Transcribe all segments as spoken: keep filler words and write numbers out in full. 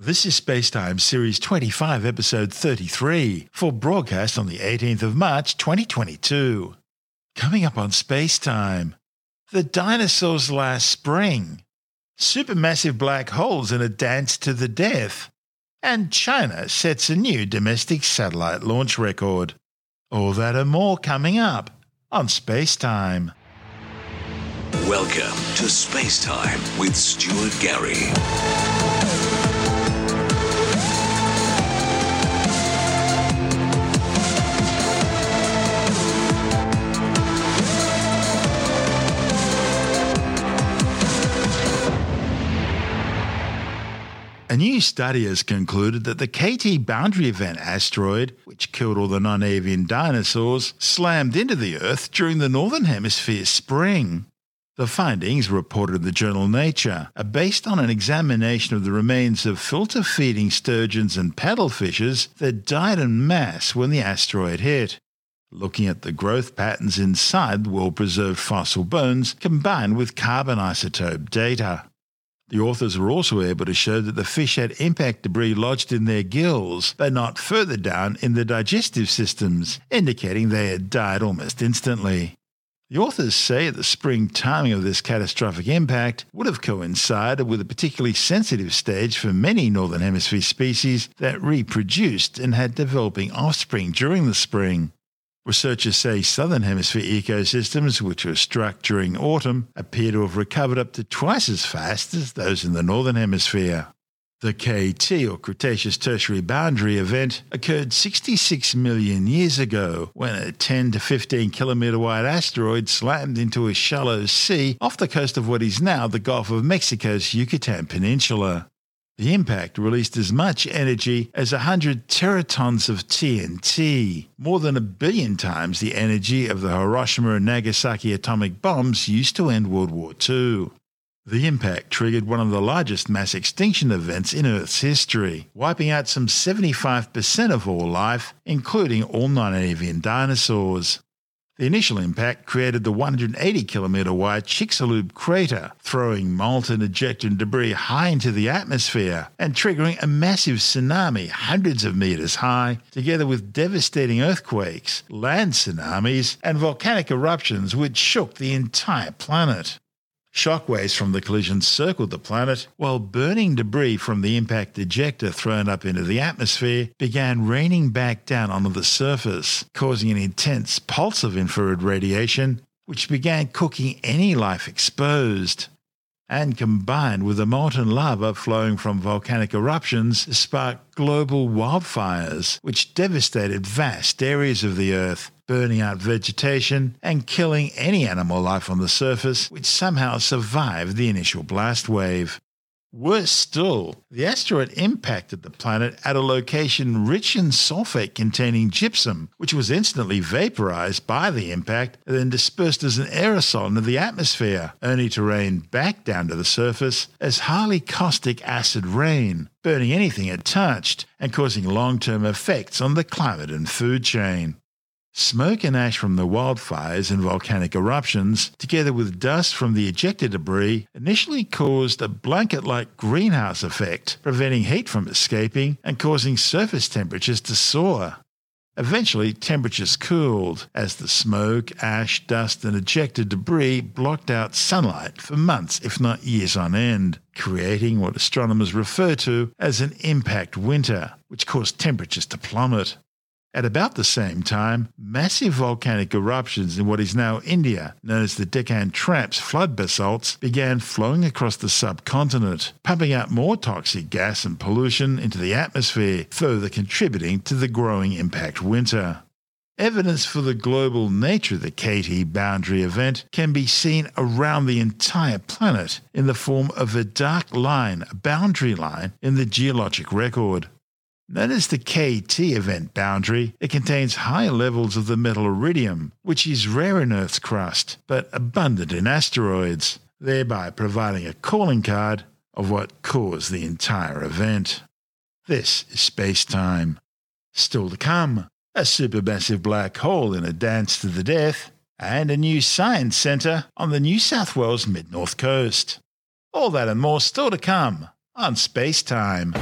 This is SpaceTime Series twenty-five, Episode thirty-three, for broadcast on the eighteenth of March twenty twenty-two. Coming up on SpaceTime, the dinosaurs last spring, supermassive black holes in a dance to the death, and China sets a new domestic satellite launch record. All that and more coming up on SpaceTime. Welcome to SpaceTime with Stuart Gary. A new study has concluded that the K T boundary event asteroid, which killed all the non-avian dinosaurs, slammed into the Earth during the Northern Hemisphere's spring. The findings, reported in the journal Nature, are based on an examination of the remains of filter-feeding sturgeons and paddlefishes that died en masse when the asteroid hit, looking at the growth patterns inside the well-preserved fossil bones combined with carbon isotope data. The authors were also able to show that the fish had impact debris lodged in their gills, but not further down in the digestive systems, indicating they had died almost instantly. The authors say the spring timing of this catastrophic impact would have coincided with a particularly sensitive stage for many Northern Hemisphere species that reproduced and had developing offspring during the spring. Researchers say southern hemisphere ecosystems, which were struck during autumn, appear to have recovered up to twice as fast as those in the northern hemisphere. The K T, or Cretaceous Tertiary Boundary event, occurred sixty-six million years ago when a ten to fifteen kilometre wide asteroid slammed into a shallow sea off the coast of what is now the Gulf of Mexico's Yucatan Peninsula. The impact released as much energy as one hundred teratons of T N T, more than a billion times the energy of the Hiroshima and Nagasaki atomic bombs used to end World War Two. The impact triggered one of the largest mass extinction events in Earth's history, wiping out some seventy-five percent of all life, including all non-avian dinosaurs. The initial impact created the one hundred eighty kilometre wide Chicxulub crater, throwing molten ejected debris high into the atmosphere and triggering a massive tsunami hundreds of metres high, together with devastating earthquakes, land tsunamis and volcanic eruptions which shook the entire planet. Shockwaves from the collision circled the planet, while burning debris from the impact ejector thrown up into the atmosphere began raining back down onto the surface, causing an intense pulse of infrared radiation, which began cooking any life exposed. And combined with the molten lava flowing from volcanic eruptions, sparked global wildfires, which devastated vast areas of the Earth, burning out vegetation and killing any animal life on the surface which somehow survived the initial blast wave. Worse still, the asteroid impacted the planet at a location rich in sulfate-containing gypsum, which was instantly vaporized by the impact and then dispersed as an aerosol into the atmosphere, only to rain back down to the surface as highly caustic acid rain, burning anything it touched and causing long-term effects on the climate and food chain. Smoke and ash from the wildfires and volcanic eruptions, together with dust from the ejected debris, initially caused a blanket-like greenhouse effect, preventing heat from escaping and causing surface temperatures to soar. Eventually, temperatures cooled as the smoke, ash, dust and ejected debris blocked out sunlight for months, if not years on end, creating what astronomers refer to as an impact winter, which caused temperatures to plummet. At about the same time, massive volcanic eruptions in what is now India, known as the Deccan Traps flood basalts, began flowing across the subcontinent, pumping out more toxic gas and pollution into the atmosphere, further contributing to the growing impact winter. Evidence for the global nature of the K T boundary event can be seen around the entire planet in the form of a dark line, a boundary line, in the geologic record. Known as the K T event boundary, it contains high levels of the metal iridium, which is rare in Earth's crust, but abundant in asteroids, thereby providing a calling card of what caused the entire event. This is SpaceTime. Still to come, a supermassive black hole in a dance to the death, and a new science centre on the New South Wales mid-north coast. All that and more still to come on SpaceTime.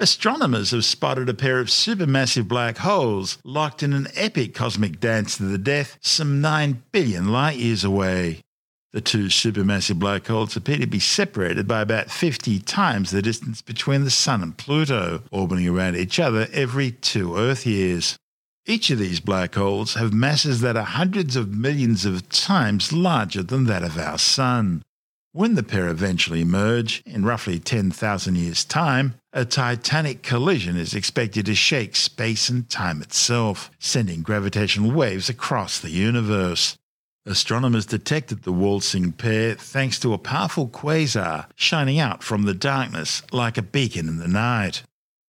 Astronomers have spotted a pair of supermassive black holes locked in an epic cosmic dance to the death some nine billion light-years away. The two supermassive black holes appear to be separated by about fifty times the distance between the Sun and Pluto, orbiting around each other every two Earth years. Each of these black holes have masses that are hundreds of millions of times larger than that of our Sun. When the pair eventually merge, in roughly ten thousand years' time, a titanic collision is expected to shake space and time itself, sending gravitational waves across the universe. Astronomers detected the waltzing pair thanks to a powerful quasar shining out from the darkness like a beacon in the night.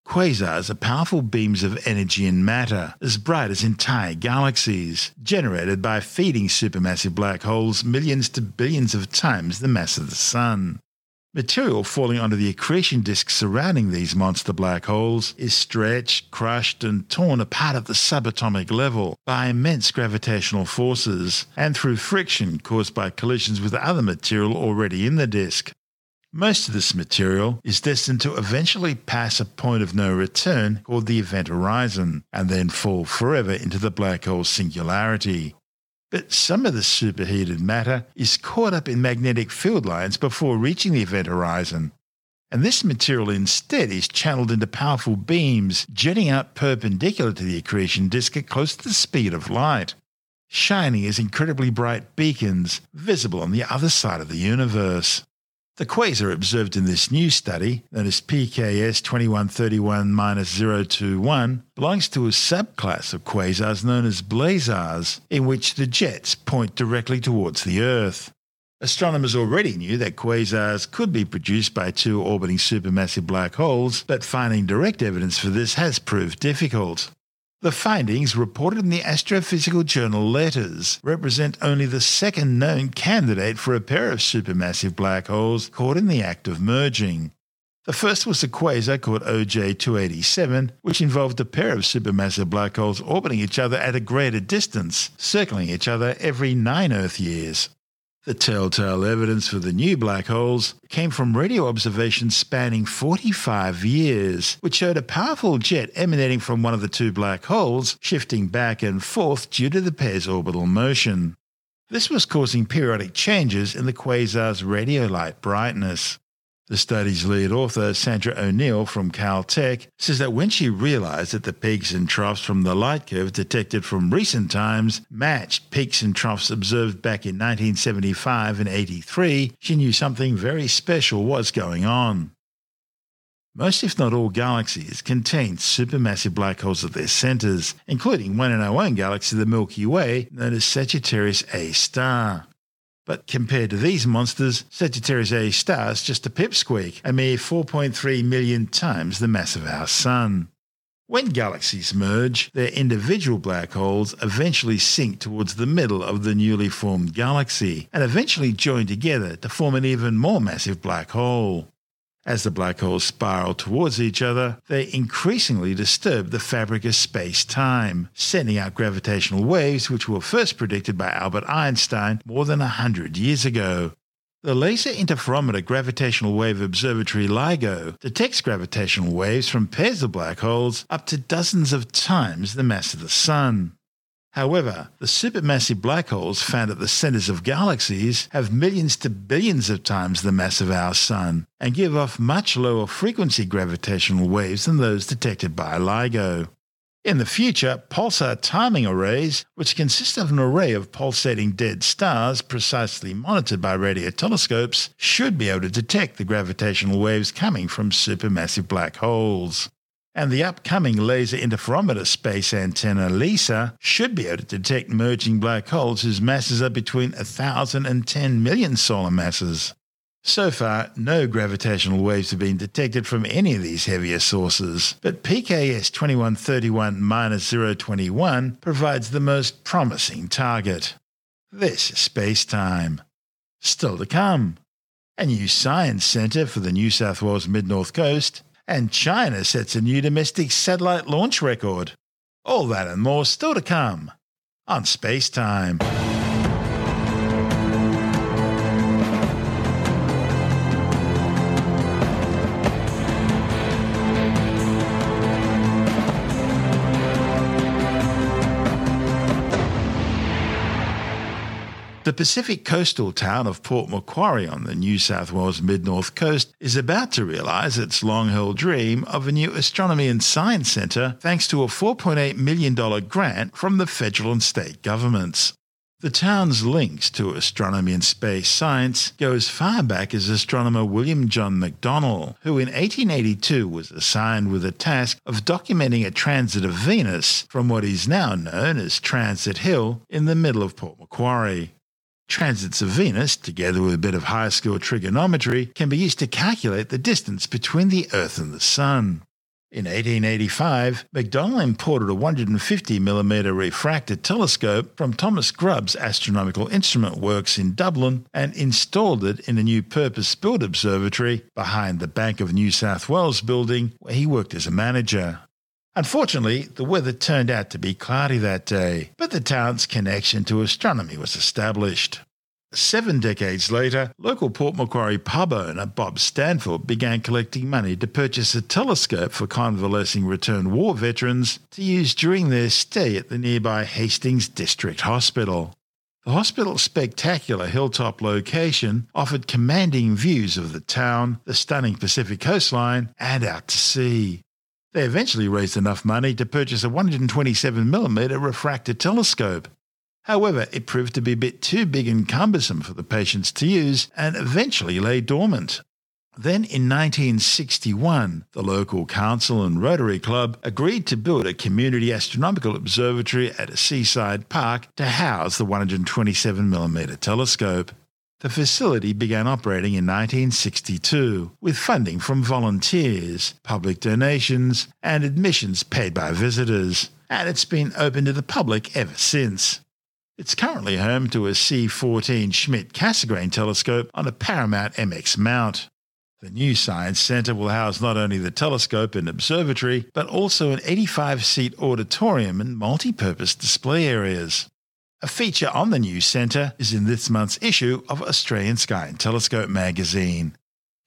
Quasars are powerful beams of energy and matter, as bright as entire galaxies, generated by feeding supermassive black holes millions to billions of times the mass of the Sun. Material falling onto the accretion disk surrounding these monster black holes is stretched, crushed and torn apart at the subatomic level by immense gravitational forces and through friction caused by collisions with other material already in the disk. Most of this material is destined to eventually pass a point of no return called the event horizon, and then fall forever into the black hole singularity. But some of the superheated matter is caught up in magnetic field lines before reaching the event horizon, and this material instead is channeled into powerful beams jetting out perpendicular to the accretion disk at close to the speed of light, shining as incredibly bright beacons visible on the other side of the universe. The quasar observed in this new study, known as P K S twenty-one thirty-one dash zero twenty-one, belongs to a subclass of quasars known as blazars, in which the jets point directly towards the Earth. Astronomers already knew that quasars could be produced by two orbiting supermassive black holes, but finding direct evidence for this has proved difficult. The findings, reported in the Astrophysical Journal Letters, represent only the second known candidate for a pair of supermassive black holes caught in the act of merging. The first was a quasar called O J two eighty-seven, which involved a pair of supermassive black holes orbiting each other at a greater distance, circling each other every nine Earth years. The telltale evidence for the new black holes came from radio observations spanning forty-five years, which showed a powerful jet emanating from one of the two black holes shifting back and forth due to the pair's orbital motion. This was causing periodic changes in the quasar's radio light brightness. The study's lead author, Sandra O'Neill from Caltech, says that when she realised that the peaks and troughs from the light curve detected from recent times matched peaks and troughs observed back in nineteen seventy-five and eighty-three, she knew something very special was going on. Most, if not all, galaxies contain supermassive black holes at their centres, including one in our own galaxy, the Milky Way, known as Sagittarius A-star. But compared to these monsters, Sagittarius A-star is just a pipsqueak, a mere four point three million times the mass of our Sun. When galaxies merge, their individual black holes eventually sink towards the middle of the newly formed galaxy and eventually join together to form an even more massive black hole. As the black holes spiral towards each other, they increasingly disturb the fabric of space-time, sending out gravitational waves which were first predicted by Albert Einstein more than one hundred years ago. The Laser Interferometer Gravitational Wave Observatory LIGO detects gravitational waves from pairs of black holes up to dozens of times the mass of the Sun. However, the supermassive black holes found at the centres of galaxies have millions to billions of times the mass of our Sun and give off much lower frequency gravitational waves than those detected by LIGO. In the future, pulsar timing arrays, which consist of an array of pulsating dead stars precisely monitored by radio telescopes, should be able to detect the gravitational waves coming from supermassive black holes. And the upcoming Laser Interferometer Space Antenna LISA should be able to detect merging black holes whose masses are between one thousand and ten million solar masses. So far, no gravitational waves have been detected from any of these heavier sources, but P K S twenty-one thirty-one dash zero twenty-one provides the most promising target. This is SpaceTime. Still to come, a new science centre for the New South Wales Mid-North Coast, and China sets a new domestic satellite launch record. All that and more still to come on SpaceTime. The Pacific coastal town of Port Macquarie on the New South Wales mid-north coast is about to realise its long-held dream of a new astronomy and science centre thanks to a four point eight million dollars grant from the federal and state governments. The town's links to astronomy and space science go as far back as astronomer William John MacDonnell, who in eighteen eighty-two was assigned with the task of documenting a transit of Venus from what is now known as Transit Hill in the middle of Port Macquarie. Transits of Venus, together with a bit of high school trigonometry, can be used to calculate the distance between the Earth and the Sun. In eighteen eighty-five, MacDonnell imported a one hundred fifty millimeter refractor telescope from Thomas Grubb's Astronomical Instrument Works in Dublin and installed it in a new purpose-built observatory behind the Bank of New South Wales building where he worked as a manager. Unfortunately, the weather turned out to be cloudy that day, but the town's connection to astronomy was established. Seven decades later, local Port Macquarie pub owner Bob Stanford began collecting money to purchase a telescope for convalescing returned war veterans to use during their stay at the nearby Hastings District Hospital. The hospital's spectacular hilltop location offered commanding views of the town, the stunning Pacific coastline, and out to sea. They eventually raised enough money to purchase a one hundred twenty-seven millimeter refractor telescope. However, it proved to be a bit too big and cumbersome for the patients to use and eventually lay dormant. Then in nineteen sixty-one, the local council and Rotary Club agreed to build a community astronomical observatory at a seaside park to house the one hundred twenty-seven millimeter telescope. The facility began operating in nineteen sixty-two, with funding from volunteers, public donations, and admissions paid by visitors, and it's been open to the public ever since. It's currently home to a C fourteen Schmidt-Cassegrain telescope on a Paramount M X mount. The new Science Centre will house not only the telescope and observatory, but also an eighty-five seat auditorium and multi-purpose display areas. A feature on the new centre is in this month's issue of Australian Sky and Telescope magazine.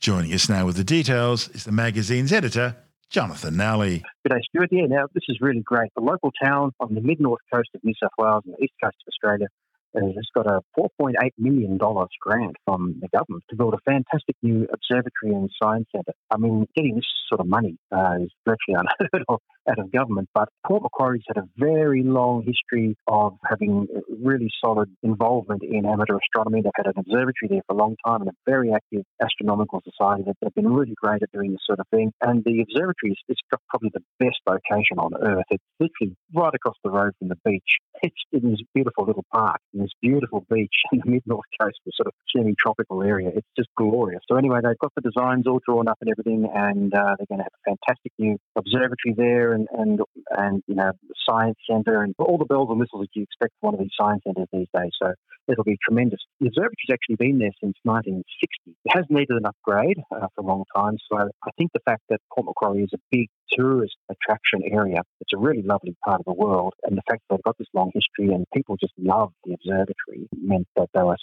Joining us now with the details is the magazine's editor, Jonathan Nally. Good day, Stuart. Yeah, now this is really great. The local town on the mid-north coast of New South Wales and the east coast of Australia has got a four point eight million dollars grant from the government to build a fantastic new observatory and science centre. I mean, getting this sort of money uh, is virtually unheard of out of government, but Port Macquarie's had a very long history of having really solid involvement in amateur astronomy. They've had an observatory there for a long time and a very active astronomical society that they've been really great at doing this sort of thing. And the observatory is got probably the best location on Earth. It's literally right across the road from the beach. It's in this beautiful little park, in this beautiful beach in the mid-north coast, this sort of semi-tropical area. It's just glorious. So anyway, they've got the designs all drawn up and everything, and uh, they're going to have a fantastic new observatory there. And, and and you know, science centre and all the bells and whistles that you expect from one of these science centres these days. So it'll be tremendous. The observatory's actually been there since nineteen sixty. It has needed an upgrade uh, for a long time. So I think the fact that Port Macquarie is a big tourist attraction area, it's a really lovely part of the world, and the fact that they've got this long history and people just love the observatory meant that they were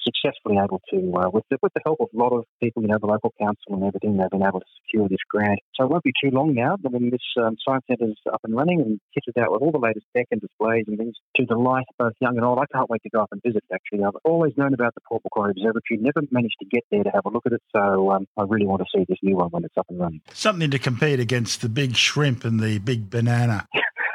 successfully able to, uh, with, the, with the help of a lot of people, you know, the local council and everything, they've been able to secure this grant. So it won't be too long now. I mean, this um, science centre's up and running and kitted out with all the latest tech and displays and things to delight both young and old. I can't wait to go up and visit it, actually. I've always known about the Port Macquarie Observatory, never managed to get there to have a look at it, so um, I really want to see this new one when it's up and running. Something to compete against the big shrimp and the big banana.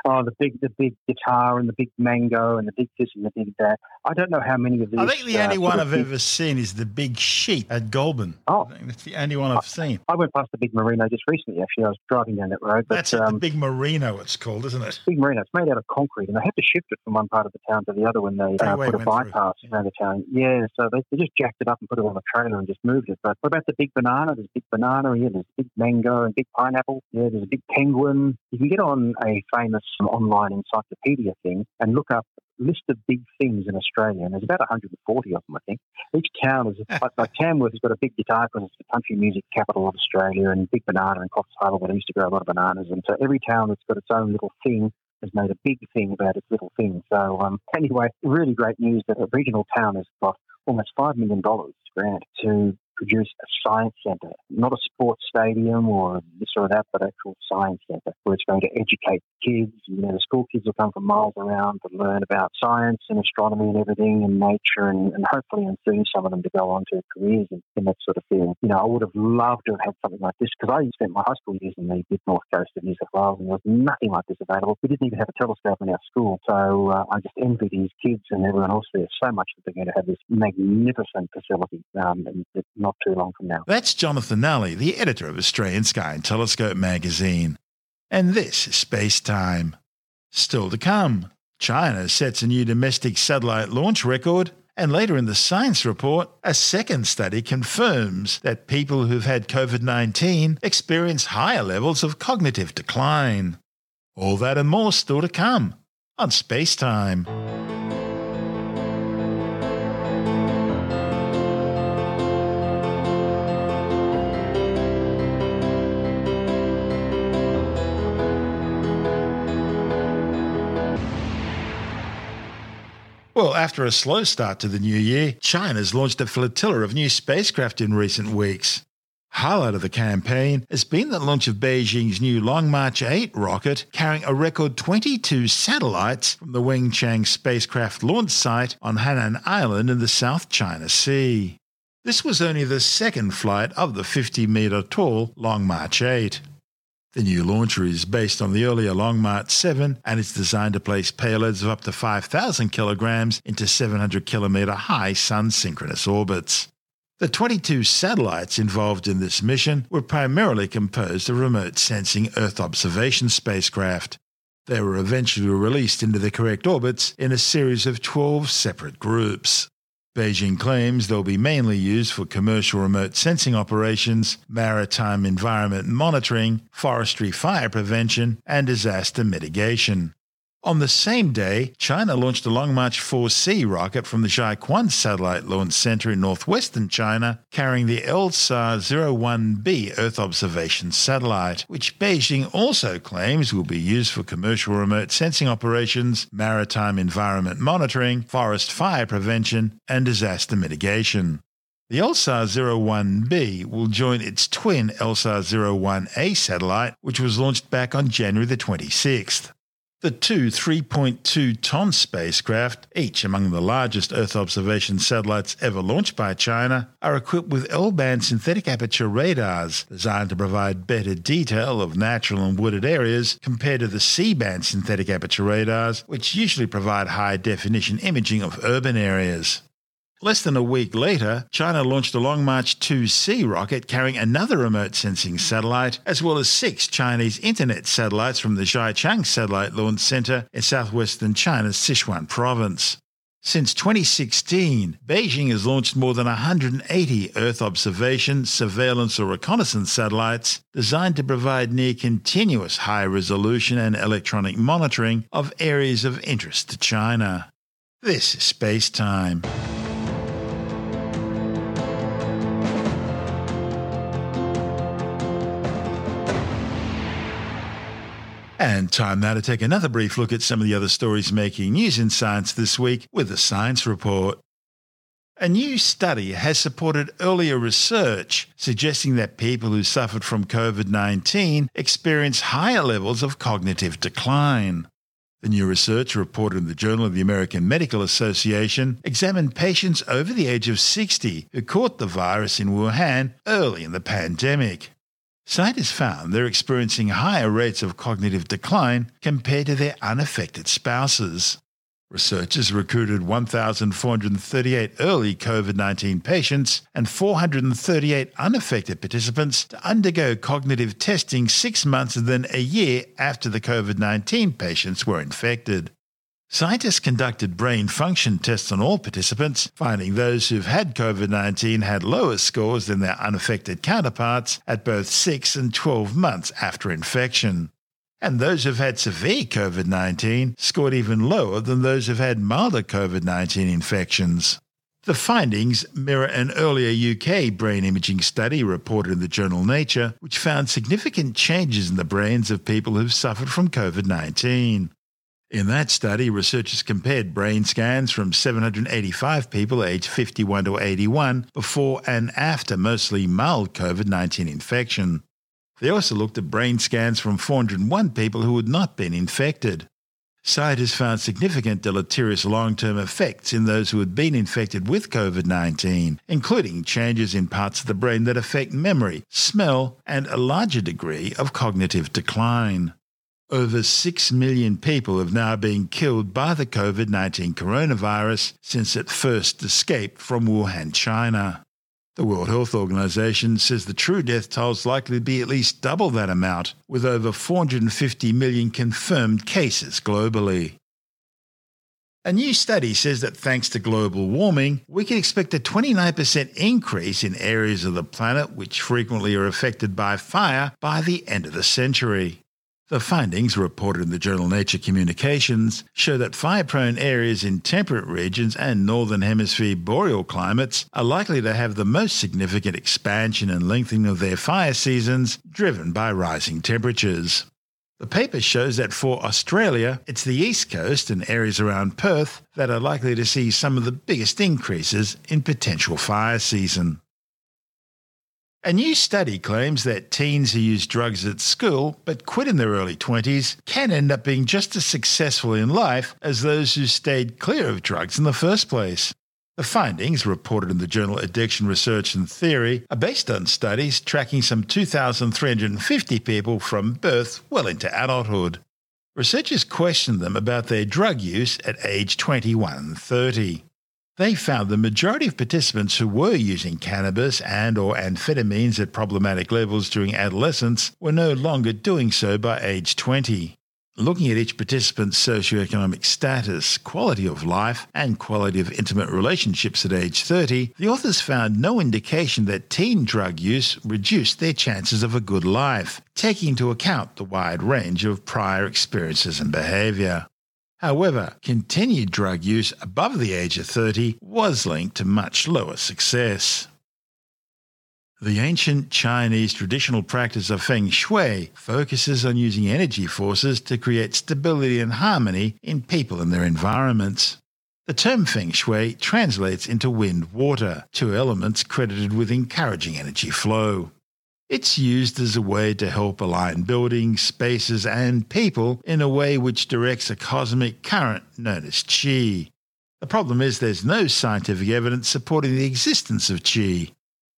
Oh, the big the big guitar and the big mango and the big this and the big that. I don't know how many of these. I think the uh, only one I've big... ever seen is the big sheep at Goulburn. Oh. I think that's the only one I've I, seen. I went past the big merino just recently, actually. I was driving down that road. But, that's it, um, the big merino it's called, isn't it? Big merino. It's made out of concrete, and they had to shift it from one part of the town to the other when they uh, put a bypass through. around the town. Yeah, so they, they just jacked it up and put it on a trailer and just moved it. But what about the big banana? There's big banana, yeah, there's big mango and big pineapple. Yeah, there's a big penguin. You can get on a famous an online encyclopedia thing and look up list of big things in Australia, and there's about one hundred forty of them, I think. Each town is, like, like Tamworth has got a big guitar because it's the country music capital of Australia, and big banana and Coffs Harbour, where they used to grow a lot of bananas, and so every town that's got its own little thing has made a big thing about its little thing. So um, anyway, really great news that a regional town has got almost five million dollars grant to produce a science centre, not a sports stadium or this or that, but actual science centre where it's going to educate kids. You know, the school kids will come from miles around to learn about science and astronomy and everything and nature and, and hopefully enthuse some of them to go on to careers in, in that sort of field. You know, I would have loved to have had something like this because I spent my high school years in the mid north coast of New South Wales and there was nothing like this available. We didn't even have a telescope in our school. So uh, I just envy these kids and everyone else there so much that they're going to have this magnificent facility um, and it's not too long from now. That's Jonathan Nally, the editor of Australian Sky and Telescope magazine. And this is Space Time. Still to come, China sets a new domestic satellite launch record. And later in the science report, a second study confirms that people who've had COVID nineteen experience higher levels of cognitive decline. All that and more still to come on Space Time. Well, after a slow start to the new year, China's launched a flotilla of new spacecraft in recent weeks. Highlight of the campaign has been the launch of Beijing's new Long March eight rocket, carrying a record twenty-two satellites from the Wenchang spacecraft launch site on Hainan Island in the South China Sea. This was only the second flight of the fifty-metre-tall Long March eight. The new launcher is based on the earlier Long March seven and it's designed to place payloads of up to five thousand kilograms into seven hundred kilometre high sun-synchronous orbits. The twenty-two satellites involved in this mission were primarily composed of remote-sensing Earth observation spacecraft. They were eventually released into the correct orbits in a series of twelve separate groups. Beijing claims they'll be mainly used for commercial remote sensing operations, maritime environment monitoring, forestry fire prevention, and disaster mitigation. On the same day, China launched a Long March four C rocket from the Zhaiquan Satellite Launch Center in northwestern China, carrying the L S A R zero one B Earth observation satellite, which Beijing also claims will be used for commercial remote sensing operations, maritime environment monitoring, forest fire prevention, and disaster mitigation. The L S A R zero one B will join its twin L S A R zero one A satellite, which was launched back on January the twenty-sixth. The two three point two tonne spacecraft, each among the largest Earth observation satellites ever launched by China, are equipped with L-band synthetic aperture radars designed to provide better detail of natural and wooded areas compared to the C-band synthetic aperture radars, which usually provide high-definition imaging of urban areas. Less than a week later, China launched a Long March two C rocket carrying another remote sensing satellite, as well as six Chinese internet satellites from the Zhaichang Satellite Launch Center in southwestern China's Sichuan province. Since twenty sixteen, Beijing has launched more than one hundred eighty Earth observation, surveillance or reconnaissance satellites designed to provide near-continuous high-resolution and electronic monitoring of areas of interest to China. This is Space Time. And time now to take another brief look at some of the other stories making news in science this week with the science report. A new study has supported earlier research suggesting that people who suffered from COVID nineteen experience higher levels of cognitive decline. The new research, reported in the Journal of the American Medical Association, examined patients over the age of sixty who caught the virus in Wuhan early in the pandemic. Scientists found they're experiencing higher rates of cognitive decline compared to their unaffected spouses. Researchers recruited one thousand four hundred thirty-eight early COVID nineteen patients and four hundred thirty-eight unaffected participants to undergo cognitive testing six months and then a year after the COVID nineteen patients were infected. Scientists conducted brain function tests on all participants, finding those who've had COVID nineteen had lower scores than their unaffected counterparts at both six and twelve months after infection. And those who've had severe COVID nineteen scored even lower than those who've had milder COVID nineteen infections. The findings mirror an earlier U K brain imaging study reported in the journal Nature, which found significant changes in the brains of people who've suffered from COVID nineteen. In that study, researchers compared brain scans from seven hundred eighty-five people aged fifty-one to eighty-one before and after mostly mild COVID nineteen infection. They also looked at brain scans from four hundred one people who had not been infected. Scientists found significant deleterious long-term effects in those who had been infected with COVID nineteen, including changes in parts of the brain that affect memory, smell, and a larger degree of cognitive decline. Over six million people have now been killed by the COVID nineteen coronavirus since it first escaped from Wuhan, China. The World Health Organization says the true death toll is likely to be at least double that amount, with over four hundred fifty million confirmed cases globally. A new study says that thanks to global warming, we can expect a twenty-nine percent increase in areas of the planet which frequently are affected by fire by the end of the century. The findings, reported in the journal Nature Communications, show that fire-prone areas in temperate regions and northern hemisphere boreal climates are likely to have the most significant expansion and lengthening of their fire seasons, driven by rising temperatures. The paper shows that for Australia, it's the east coast and areas around Perth that are likely to see some of the biggest increases in potential fire season. A new study claims that teens who use drugs at school but quit in their early twenties can end up being just as successful in life as those who stayed clear of drugs in the first place. The findings, reported in the journal Addiction Research and Theory, are based on studies tracking some two thousand three hundred fifty people from birth well into adulthood. Researchers questioned them about their drug use at age twenty-one and thirty. They found the majority of participants who were using cannabis and or amphetamines at problematic levels during adolescence were no longer doing so by age twenty. Looking at each participant's socioeconomic status, quality of life, and quality of intimate relationships at age thirty, the authors found no indication that teen drug use reduced their chances of a good life, taking into account the wide range of prior experiences and behaviour. However, continued drug use above the age of thirty was linked to much lower success. The ancient Chinese traditional practice of feng shui focuses on using energy forces to create stability and harmony in people and their environments. The term feng shui translates into wind-water, two elements credited with encouraging energy flow. It's used as a way to help align buildings, spaces, and people in a way which directs a cosmic current known as Qi. The problem is there's no scientific evidence supporting the existence of Qi.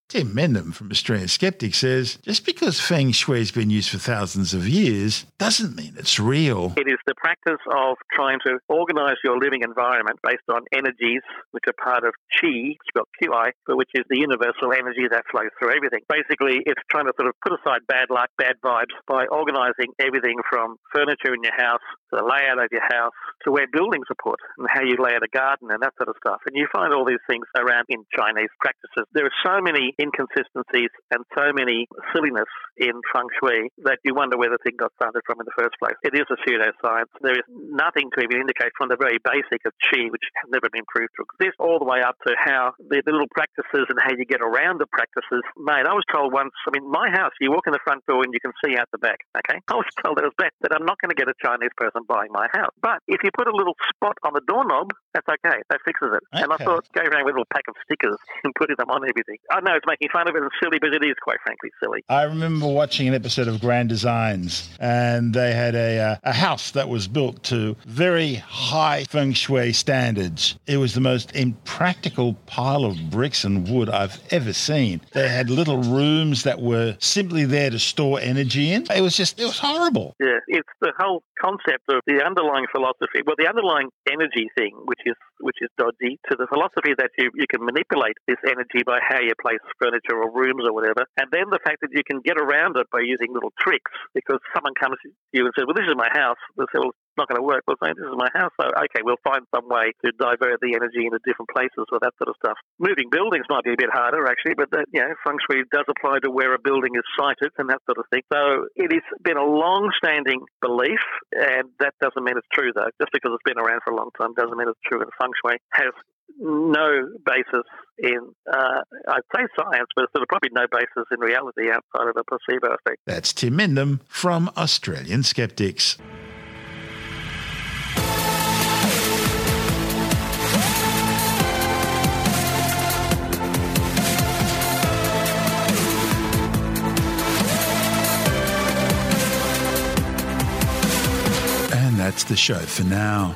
Tim Mendham from Australian Skeptics says, just because feng shui has been used for thousands of years doesn't mean it's real. It is the practice of trying to organise your living environment based on energies which are part of Qi, spelled Qi, but which is the universal energy that flows through everything. Basically, it's trying to sort of put aside bad luck, bad vibes by organising everything from furniture in your house to the layout of your house to where buildings are put and how you lay out a garden and that sort of stuff. And you find all these things around in Chinese practices. There are so many inconsistencies and so many silliness in feng shui that you wonder where the thing got started from in the first place. It is a pseudoscience. There is nothing to even indicate from the very basic of Qi, which has never been proved to exist, all the way up to how the little practices and how you get around the practices made. I was told once, I mean, my house, you walk in the front door and you can see out the back, okay? I was told it was that, that I'm not going to get a Chinese person buying my house. But if you put a little spot on the doorknob, that's okay. That fixes it. Okay. And I thought, go around with a little pack of stickers and putting them on everything. I know it's making fun of it and silly, but it is, quite frankly, silly. I remember watching an episode of Grand Designs, and they had a uh, a house that was built to very high feng shui standards. It was the most impractical pile of bricks and wood I've ever seen. They had little rooms that were simply there to store energy in. It was just, it was horrible. Yeah, it's the whole concept of the underlying philosophy. Well, the underlying energy thing, which is which is dodgy, to the philosophy that you, you can manipulate this energy by how you place furniture or rooms or whatever, and then the fact that you can get around it by using little tricks, because someone comes to you and says, well, this is my house. They say, well, it's not going to work. Well, saying, this is my house. So, okay, we'll find some way to divert the energy into different places or that sort of stuff. Moving buildings might be a bit harder, actually, but, that, you know, feng shui does apply to where a building is sited and that sort of thing. So it has been a long-standing belief, and that doesn't mean it's true, though. Just because it's been around for a long time doesn't mean it's true, and feng shui has no basis in, uh, I'd say science, but there's probably no basis in reality outside of a placebo effect. That's Tim Mendham from Australian Skeptics. that's the show for now.